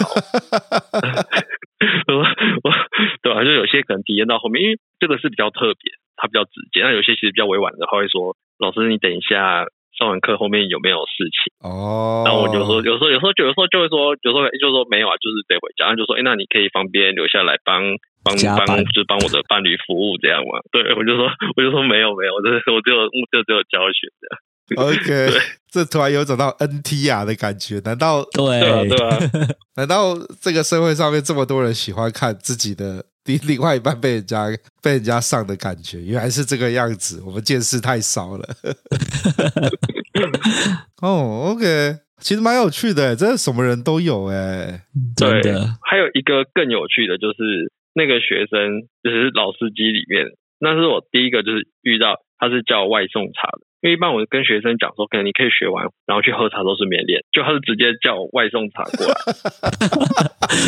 对吧、啊？就有些可能体验到后面，因为这个是比较特别，它比较直接。那有些其实比较委婉的，他会说：“老师，你等一下上完课后面有没有事情？”哦。然后我就说，有时候有时候就有时候就会说，有时候就说没有啊，就是得回家。然后就说：“哎，那你可以方便留下来帮。”帮帮就帮我的伴侣服务这样嘛，对，我就说我就说没有没有，我就我只有就只有教学这样。OK， 这突然有种到 N T R 的感觉，难道对对啊？对啊难道这个社会上面这么多人喜欢看自己的另外一半被人家被人家上的感觉，原来是这个样子，我们见识太少了。哦，oh, OK。其实蛮有趣的，真的什么人都有哎。对，还有一个更有趣的就是那个学生，就是老司机里面，那是我第一个就是遇到，他是叫外送茶的。因为一般我跟学生讲说，可能你可以学完，然后去喝茶都是免练，就他是直接叫外送茶过来。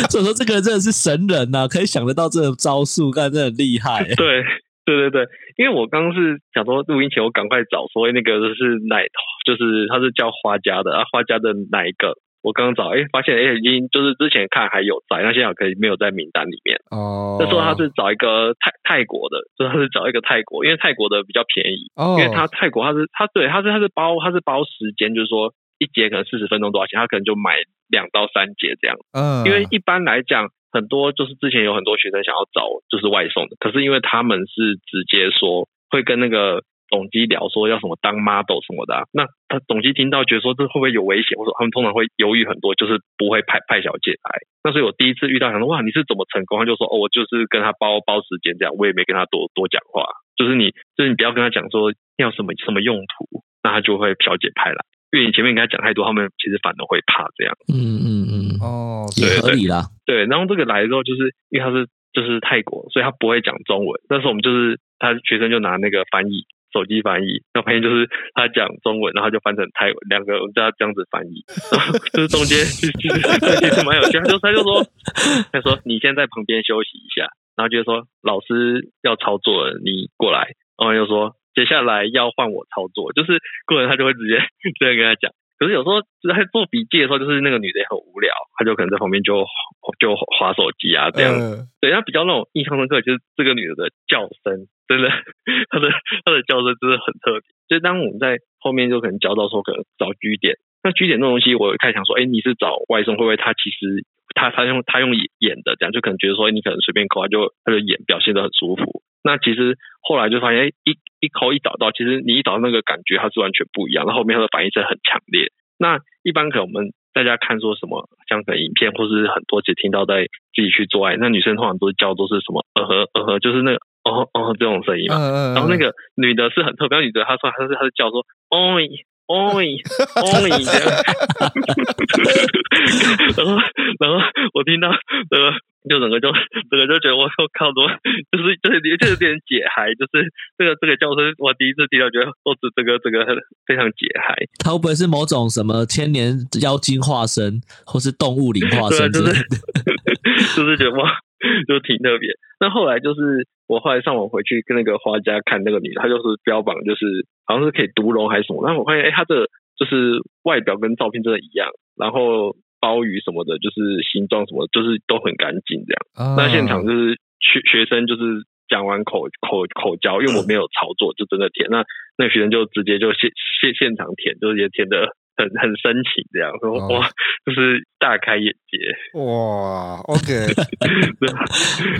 所以说这个人真的是神人啊，可以想得到这个招数，干真的很厉害。对。对对对，因为我刚刚是想说录音前我赶快找说那个是奶，就是他是叫花家的啊，花家的哪一个？我刚刚找，哎，发现哎已经就是之前看还有在，那现在可以没有在名单里面。哦，那时候他是找一个泰泰国的，就是他是找一个泰国，因为泰国的比较便宜，哦、因为他泰国他是他对他是他是包他是包时间，就是说一节可能四十分钟多少钱，他可能就买两到三节这样。嗯，因为一般来讲。很多就是之前有很多学生想要找就是外送的，可是因为他们是直接说会跟那个总机聊说要什么当 model 什么的、啊，那他总机听到觉得说这会不会有危险，或者他们通常会犹豫很多，就是不会派派小姐来。那所以我第一次遇到想说哇你是怎么成功，他就说哦我就是跟他包包时间这样，我也没跟他多多讲话，就是你就是你不要跟他讲说要什么什么用途，那他就会小姐派来。因为你前面跟他讲太多，他们其实反而会怕这样。嗯嗯嗯，哦，也合理啦。对，然后这个来之后，就是因为他是就是泰国，所以他不会讲中文。但是我们就是他学生就拿那个翻译手机翻译，那翻译就是他讲中文，然后他就翻成泰文，两个我们叫他这样子翻译。就是中间其实蛮有趣，他就他就说他说你先在旁边休息一下，然后就说老师要操作了，你过来，然后就说。接下来要换我操作，就是过人他就会直接这样跟他讲。可是有时候在做笔记的时候，就是那个女的也很无聊，她就可能在旁边就就滑手机啊这样。呃、对，她比较那种印象深刻，就是这个女的的叫声，真的，她的她的叫声真的很特别。就是当我们在后面就可能教到说，可能找据点，那据点这种东西，我开始想说，哎、欸，你是找外送，会不会她其实她她用她用演的这样，就可能觉得说，欸、你可能随便抠，她就她就演，表现得很舒服。那其实后来就发现一一抠一找到，其实你一找到那个感觉它是完全不一样，然后后面它的反应是很强烈。那一般可能我们大家看说什么像可能影片或是很多节听到在自己去做爱，那女生通常都是叫都是什么呃呵呃呵，就是那个哦哦这种声音嘛。然后那个女的是很特别，女的她说她是她是叫说哦哦哦一下，然后然后我听到那个。就整个就整个就觉得我靠多，就是就是就是有点解嗨，就是这个这个叫声我第一次听到，觉得我这个这个非常解嗨。它会不会是某种什么千年妖精化身，或是动物灵化身之类的？就是就是觉得哇，就挺特别。那后来就是我后来上网回去跟那个花家看那个女的，她就是标榜就是好像是可以毒龙还是什么，然后我发现哎，她的就是外表跟照片真的一样，然后。包鱼什么的，就是形状什么的，就是都很干净这样。Oh. 那现场就是学学生就是讲完口口口交，因为我没有操作，就真的舔。那那学生就直接就现现现场舔，就是也舔的很很深情这样说、哦、哇，就是大开眼界哇 OK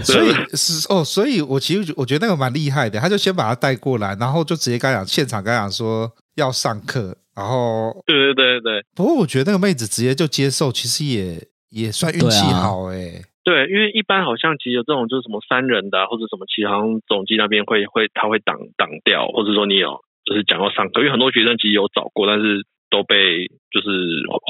所以是哦，所以我其实我觉得那个蛮厉害的，他就先把他带过来，然后就直接跟他讲现场跟他讲说要上课，然后对对对对。不过我觉得那个妹子直接就接受，其实也也算运气好哎、欸。对，因为一般好像其实有这种就是什么三人的、啊、或者什么，其实好像总机那边会会他会挡挡掉，或者说你有就是讲要上课，因为很多学生其实有找过，但是都被就是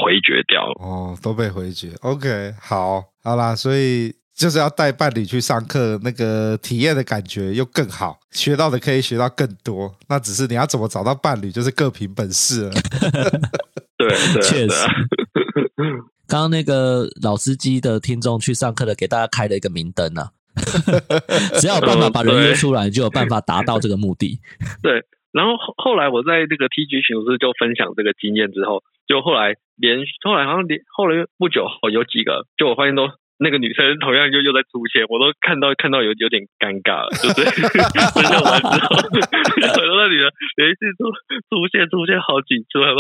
回绝掉了。哦，都被回绝。OK， 好，好啦，所以就是要带伴侣去上课，那个体验的感觉又更好，学到的可以学到更多。那只是你要怎么找到伴侣，就是各凭本事了。对，对，确实。刚刚那个老司机的听众去上课的，给大家开了一个明灯啊！只要有办法把人约出来，就有办法达到这个目的。对，然后后来我在这个 T G 群组就分享这个经验之后，就后来连后来好像连后来不久后有几个，就我发现都那个女生同样就又在出现，我都看到看到有有点尴尬了，就是分享完之后，很多女的有一次出出现出现好几次了。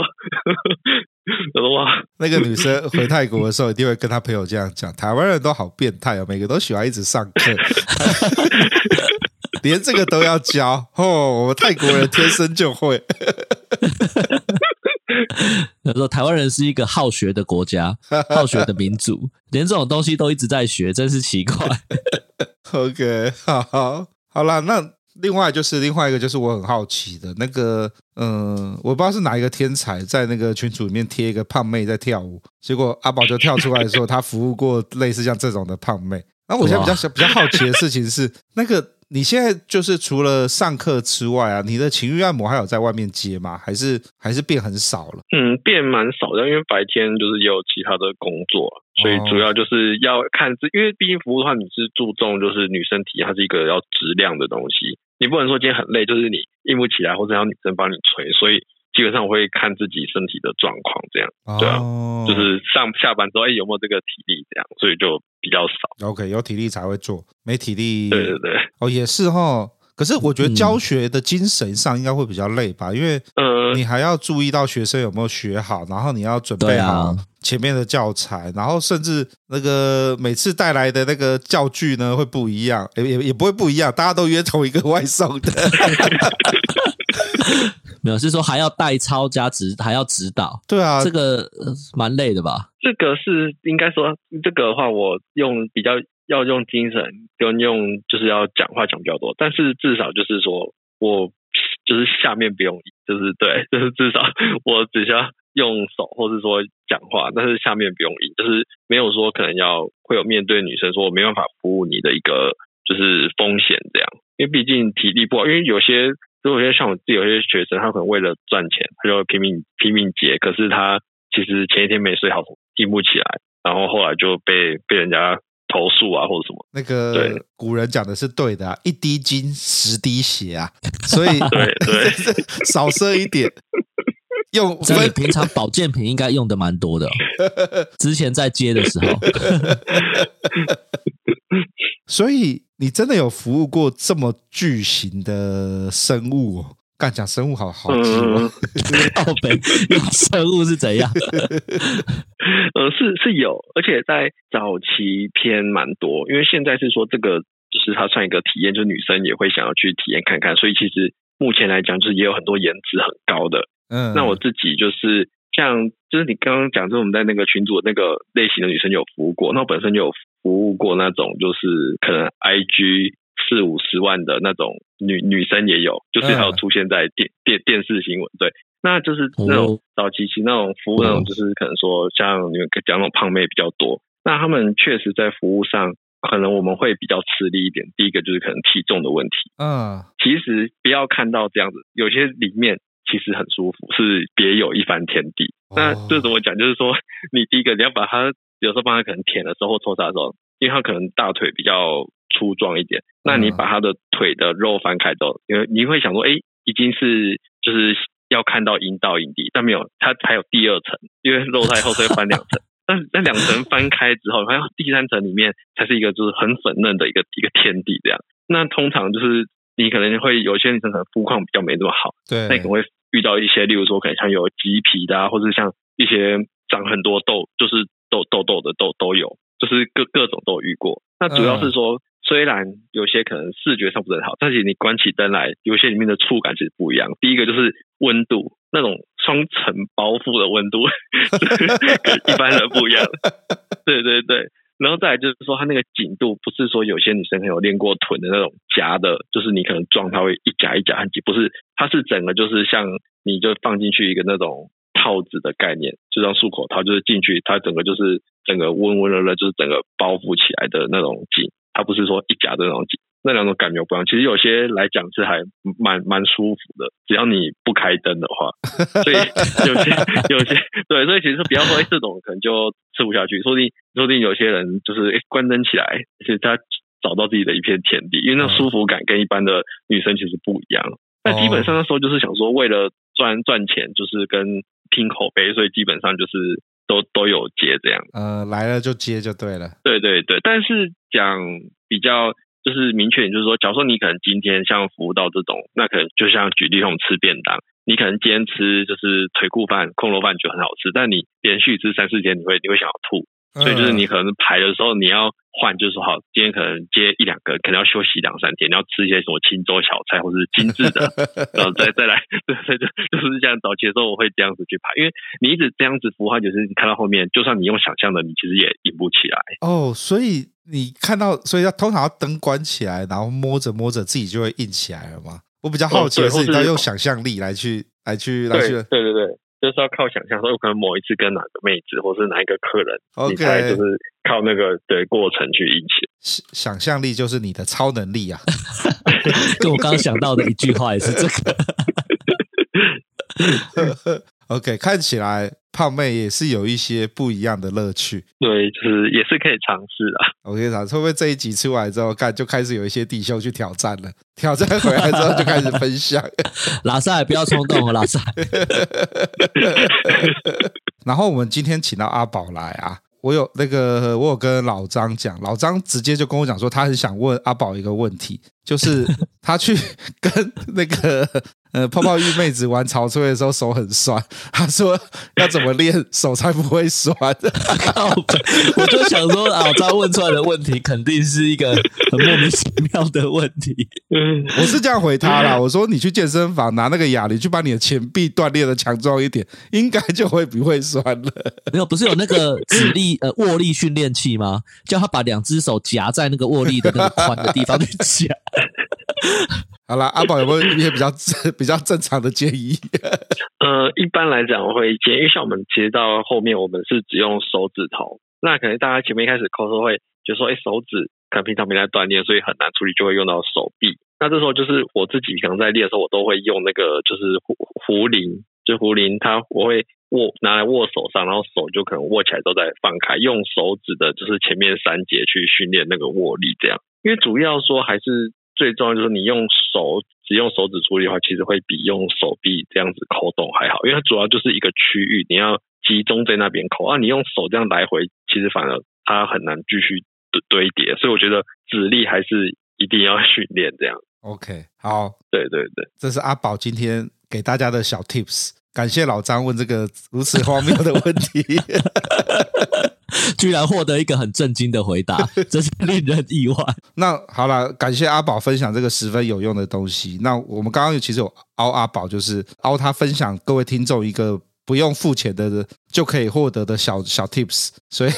那个女生回泰国的时候一定会跟她朋友这样讲，台湾人都好变态哦，每个都喜欢一直上课，连这个都要教哦，我们泰国人天生就会。他说台湾人是一个好学的国家，好学的民族，连这种东西都一直在学，真是奇怪。OK， 好，好，好啦，那。另外就是另外一个就是我很好奇的那个，嗯，我不知道是哪一个天才在那个群组里面贴一个胖妹在跳舞，结果阿宝就跳出来说他服务过类似像这种的胖妹。然后我现在比较比较好奇的事情是，那个你现在就是除了上课之外啊，你的情欲按摩还有在外面接吗？还是还是变很少了？嗯，变蛮少的，因为白天就是也有其他的工作。所以主要就是要看，因为毕竟服务的话，你是注重就是女生体验，它是一个要质量的东西，你不能说今天很累，就是你硬不起来，或者让女生帮你捶，所以基本上我会看自己身体的状况，这样对啊，哦、就是上下班之后，哎、欸、有没有这个体力这样，所以就比较少。OK， 有体力才会做，没体力对对对，哦也是齁。可是我觉得教学的精神上应该会比较累吧，因为你还要注意到学生有没有学好，然后你要准备好前面的教材，然后甚至那个每次带来的那个教具呢会不一样， 也, 也不会不一样，大家都约同一个外送的。没有，是说还要代操加指，还要指导。对啊，这个蛮累的吧？这个是应该说，这个的话我用比较。要用精神跟用就是要讲话讲比较多，但是至少就是说我就是下面不用，就是对，就是至少我只需要用手或是说讲话，但是下面不用赢，就是没有说可能要会有面对女生说我没办法服务你的一个就是风险这样，因为毕竟体力不好，因为有些如果有些像我自己有些学生他可能为了赚钱他就拼命拼命接，可是他其实前一天没睡好硬不起来，然后后来就被被人家投诉啊或者什么，那个古人讲的是对的、啊、一滴精十滴血啊，所以对对少射一点用分。你平常保健品应该用的蛮多的、哦、之前在接的时候。所以你真的有服务过这么巨型的生物、哦？干讲生物好好奇哦、嗯，生物是怎样？呃，是是有，而且在早期偏蛮多，因为现在是说这个就是它算一个体验，就是女生也会想要去体验看看，所以其实目前来讲就是也有很多颜值很高的。嗯，那我自己就是像就是你刚刚讲，就是我们在那个群组那个类型的女生有服务过，那我本身就有服务过那种就是可能 I G。四五十万的那种女女生也有，就是还有出现在电、嗯、电电视新闻，对，那就是那种早期期那种服务那种，就是可能说像你们讲那种胖妹比较多，那他们确实在服务上可能我们会比较吃力一点。第一个就是可能体重的问题，嗯，其实不要看到这样子，有些里面其实很舒服，是别有一番天地。哦、那这怎么讲？就是说你第一个你要把它有时候帮他可能舔的时候或抽插的时候，因为他可能大腿比较粗壮一点，那你把他的腿的肉翻开之后，因为你会想说，哎，已经是就是要看到阴道阴蒂，但没有，它还有第二层，因为肉太厚，所以翻两层。但那两层翻开之后，还有第三层里面才是一个就是很粉嫩的一个一个天地这样。那通常就是你可能会有些女生可能肤况比较没那么好，对，那你可能会遇到一些例如说可能像有鸡皮的啊，或者像一些长很多痘，就是痘痘痘的痘都有，就是各各种都有遇过。那主要是说、嗯、虽然有些可能视觉上不是很好，但是你关起灯来有些里面的触感其实不一样。第一个就是温度，那种双层包覆的温度跟一般人不一样对对对，然后再来就是说它那个紧度，不是说有些女生可能有练过臀的那种夹的，就是你可能撞它会一夹一夹很紧，不是，它是整个就是像你就放进去一个那种套子的概念，就像漱口套，就是进去它整个就是整个温温热热，就是整个包覆起来的那种紧，它不是说一夹的那种紧，那两种感觉不一样。其实有些来讲是还蛮蛮舒服的，只要你不开灯的话。所以有些有些对，所以其实不要说、欸、这种可能就吃不下去，说不定说不定有些人就是、欸、关灯起来，其实他找到自己的一片天地，因为那舒服感跟一般的女生其实不一样。那基本上那时候就是想说，为了赚赚钱，就是跟拼口碑，所以基本上就是都都有接这样。呃，来了就接就对了。对对对，但是讲比较。就是明确，就是说，假如说你可能今天像服务到这种，那可能就像举例，我们吃便当，你可能今天吃就是腿裤饭、控肉饭觉得很好吃，但你连续吃三四天，你会你会想要吐，所以就是你可能排的时候你要换，就是说好，今天可能接一两个，可能要休息两三天，你要吃一些什么清粥小菜或是精致的，然后再再来，对对对，就是这样。早期的时候我会这样子去排，因为你一直这样子服务，就是你看到后面，就算你用想象的，你其实也引不起来。哦，所以。你看到，所以要通常要灯关起来，然后摸着摸着自己就会硬起来了吗？我比较好奇的是，你要用想象力来去来去来去。对对对，就是要靠想象。所以我可能某一次跟哪个妹子，或是哪一个客人， okay, 你才就是靠那个对过程去硬起。想象力就是你的超能力啊！跟我刚刚想到的一句话也是这个。OK， 看起来胖妹也是有一些不一样的乐趣，对，就是也是可以尝试啦。OK， 尝试会不会这一集出来之后，干就开始有一些弟兄去挑战了？挑战回来之后就开始分享。拉萨不要冲动哦，拉萨。然后我们今天请到阿宝来啊，我有那个我有跟老张讲，老张直接就跟我讲说，他很想问阿宝一个问题，就是他去跟那个。呃，泡泡浴妹子玩潮吹的时候手很酸，他说要怎么练手才不会酸我就想说老张问出来的问题肯定是一个很莫名其妙的问题我是这样回他啦，我说你去健身房拿那个哑铃去把你的前臂锻炼的强壮一点，应该就会不会酸了。没有，不是有那个指力呃握力训练器吗？叫他把两只手夹在那个握力的那个宽的地方去夹好啦，阿宝有没有一些比较比较正常的建议？呃，一般来讲我会建议，因为像我们其实到后面我们是只用手指头，那可能大家前面一开始抠的时候会觉得说，哎，手指可能平常没在锻炼，所以很难处理，就会用到手臂。那这时候就是我自己可能在练的时候，我都会用那个就是壶铃，就壶铃它我会握拿来握手上，然后手就可能握起来之后再放开，用手指的就是前面三节去训练那个握力这样。因为主要说还是。最重要就是你用手只用手指处理的话，其实会比用手臂这样子抠动还好，因为它主要就是一个区域，你要集中在那边抠啊。你用手这样来回，其实反而它很难继续堆叠，所以我觉得指力还是一定要训练这样。OK， 好，对对对，这是阿宝今天给大家的小 tips， 感谢老张问这个如此荒谬的问题。居然获得一个很震惊的回答，真是令人意外。那好啦，感谢阿宝分享这个十分有用的东西。那我们刚刚其实有凹阿宝，就是凹他分享各位听众一个不用付钱的就可以获得的小小 tips， 所以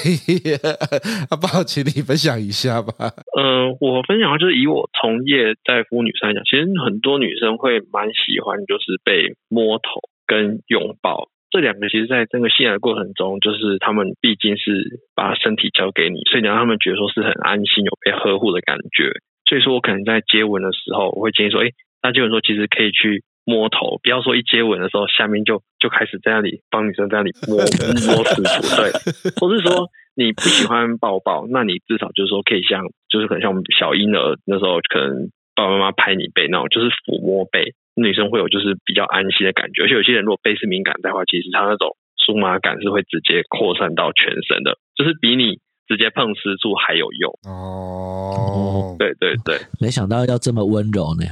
阿宝请你分享一下吧。呃，我分享就是以我从业在服务女生来讲，其实很多女生会蛮喜欢就是被摸头跟拥抱。这两个其实在这个信赖的过程中，就是他们毕竟是把身体交给你，所以你让他们觉得说是很安心有被呵护的感觉。所以说我可能在接吻的时候，我会建议说，诶，大家接吻的时候其实可以去摸头，不要说一接吻的时候下面就就开始在那里帮女生在那里摸摸死处，对，或是说你不喜欢抱抱，那你至少就是说可以像就是可能像我们小婴儿那时候可能爸爸妈妈拍你背那种，就是抚摸背，女生会有就是比较安心的感觉。而且有些人如果背是敏感带的话，其实他那种酥麻感是会直接扩散到全身的，就是比你直接碰私处还有用。哦，对对对，没想到要这么温柔呢。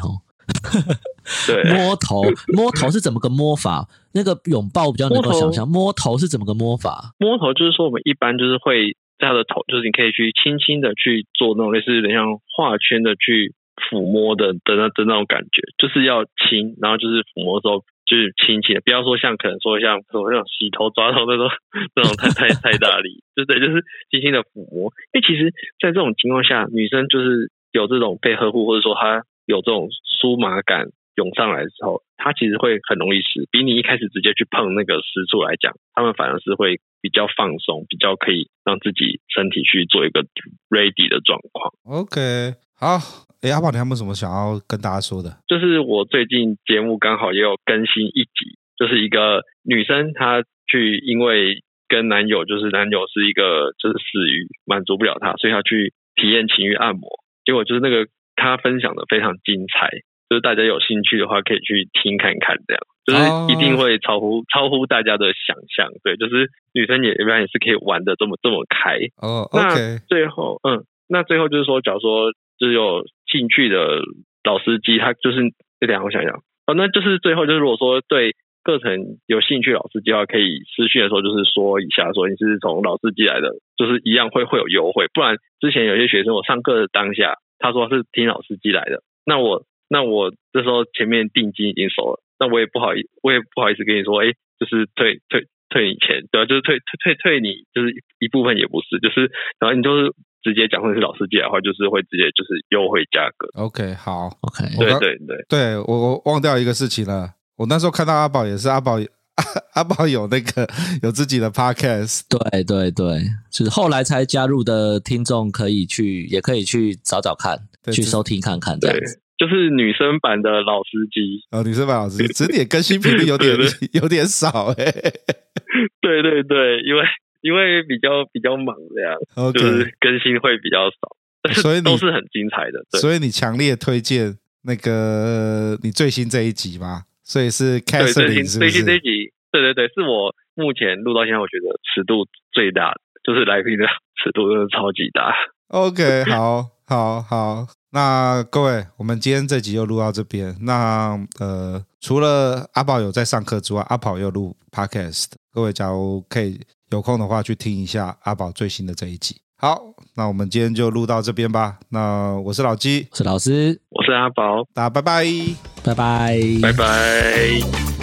对，摸头，摸头是怎么个摸法？那个拥抱比较能够想象，摸头是怎么个摸法？摸头就是说我们一般就是会在他的头，就是你可以去轻轻的去做那种类似有点像画圈的去抚摸的的 那, 的那种感觉，就是要轻，然后就是抚摸之后就是轻轻的，不要说像可能说像那种洗头抓头那种那种太太太大力，对对，就是轻轻的抚摸。因为其实在这种情况下，女生就是有这种被呵护，或者说她有这种酥麻感涌上来的时候，她其实会很容易湿，比你一开始直接去碰那个湿处来讲，她们反而是会比较放松，比较可以让自己身体去做一个 ready 的状况。 OK， 好，诶，阿宝你还有没有什么想要跟大家说的？就是我最近节目刚好也有更新一集，就是一个女生她去因为跟男友，就是男友是一个就是死鱼满足不了她，所以她去体验情欲按摩，结果就是那个她分享的非常精彩，就是大家有兴趣的话可以去听看看，这样就是一定会超乎、oh. 超乎大家的想象，对，就是女生也一般也是可以玩的这么这么开哦、oh, okay. 那最后嗯，那最后就是说，假如说就是有兴趣的老司机，他就是这两个我想想哦，那就是最后就是如果说对课程有兴趣老司机的话，可以私讯的时候就是说一下，说你是从老司机来的，就是一样会会有优惠，不然之前有些学生我上课的当下，他说是听老司机来的，那我那我这时候前面定金已经收了，那我也不好意思，我也不好意思跟你说，哎，就是退退退你钱，对吧？就是退退退你，就是一部分也不是，就是然后你就是直接讲，或者是老司机的话，就是会直接就是优惠价格。OK， 好 ，OK， 对对对，对我我忘掉一个事情了，我那时候看到阿宝也是阿宝。啊、阿宝有那个有自己的 podcast， 对对对，是后来才加入的听众可以去，也可以去找找看，去收听看看，这样子。就是女生版的老司机、哦、女生版老司机，只是你更新频率有点有点少哎、欸。对对对，因为因为比较比较忙这样， okay. 就是更新会比较少，但是都是很精彩的。对，所以你强烈推荐那个你最新这一集吗？所以是 Catherine 是不是？最近这一集，对对对，是我目前录到现在我觉得尺度最大的，就是来宾的尺度真的超级大。OK， 好好好，那各位，我们今天这集又录到这边。那呃，除了阿宝有在上课之外，阿宝又录 Podcast， 各位假如可以有空的话去听一下阿宝最新的这一集。好，那我们今天就录到这边吧。那我是老鸡，我是老师，我是阿宝，大家拜拜，拜拜，拜拜。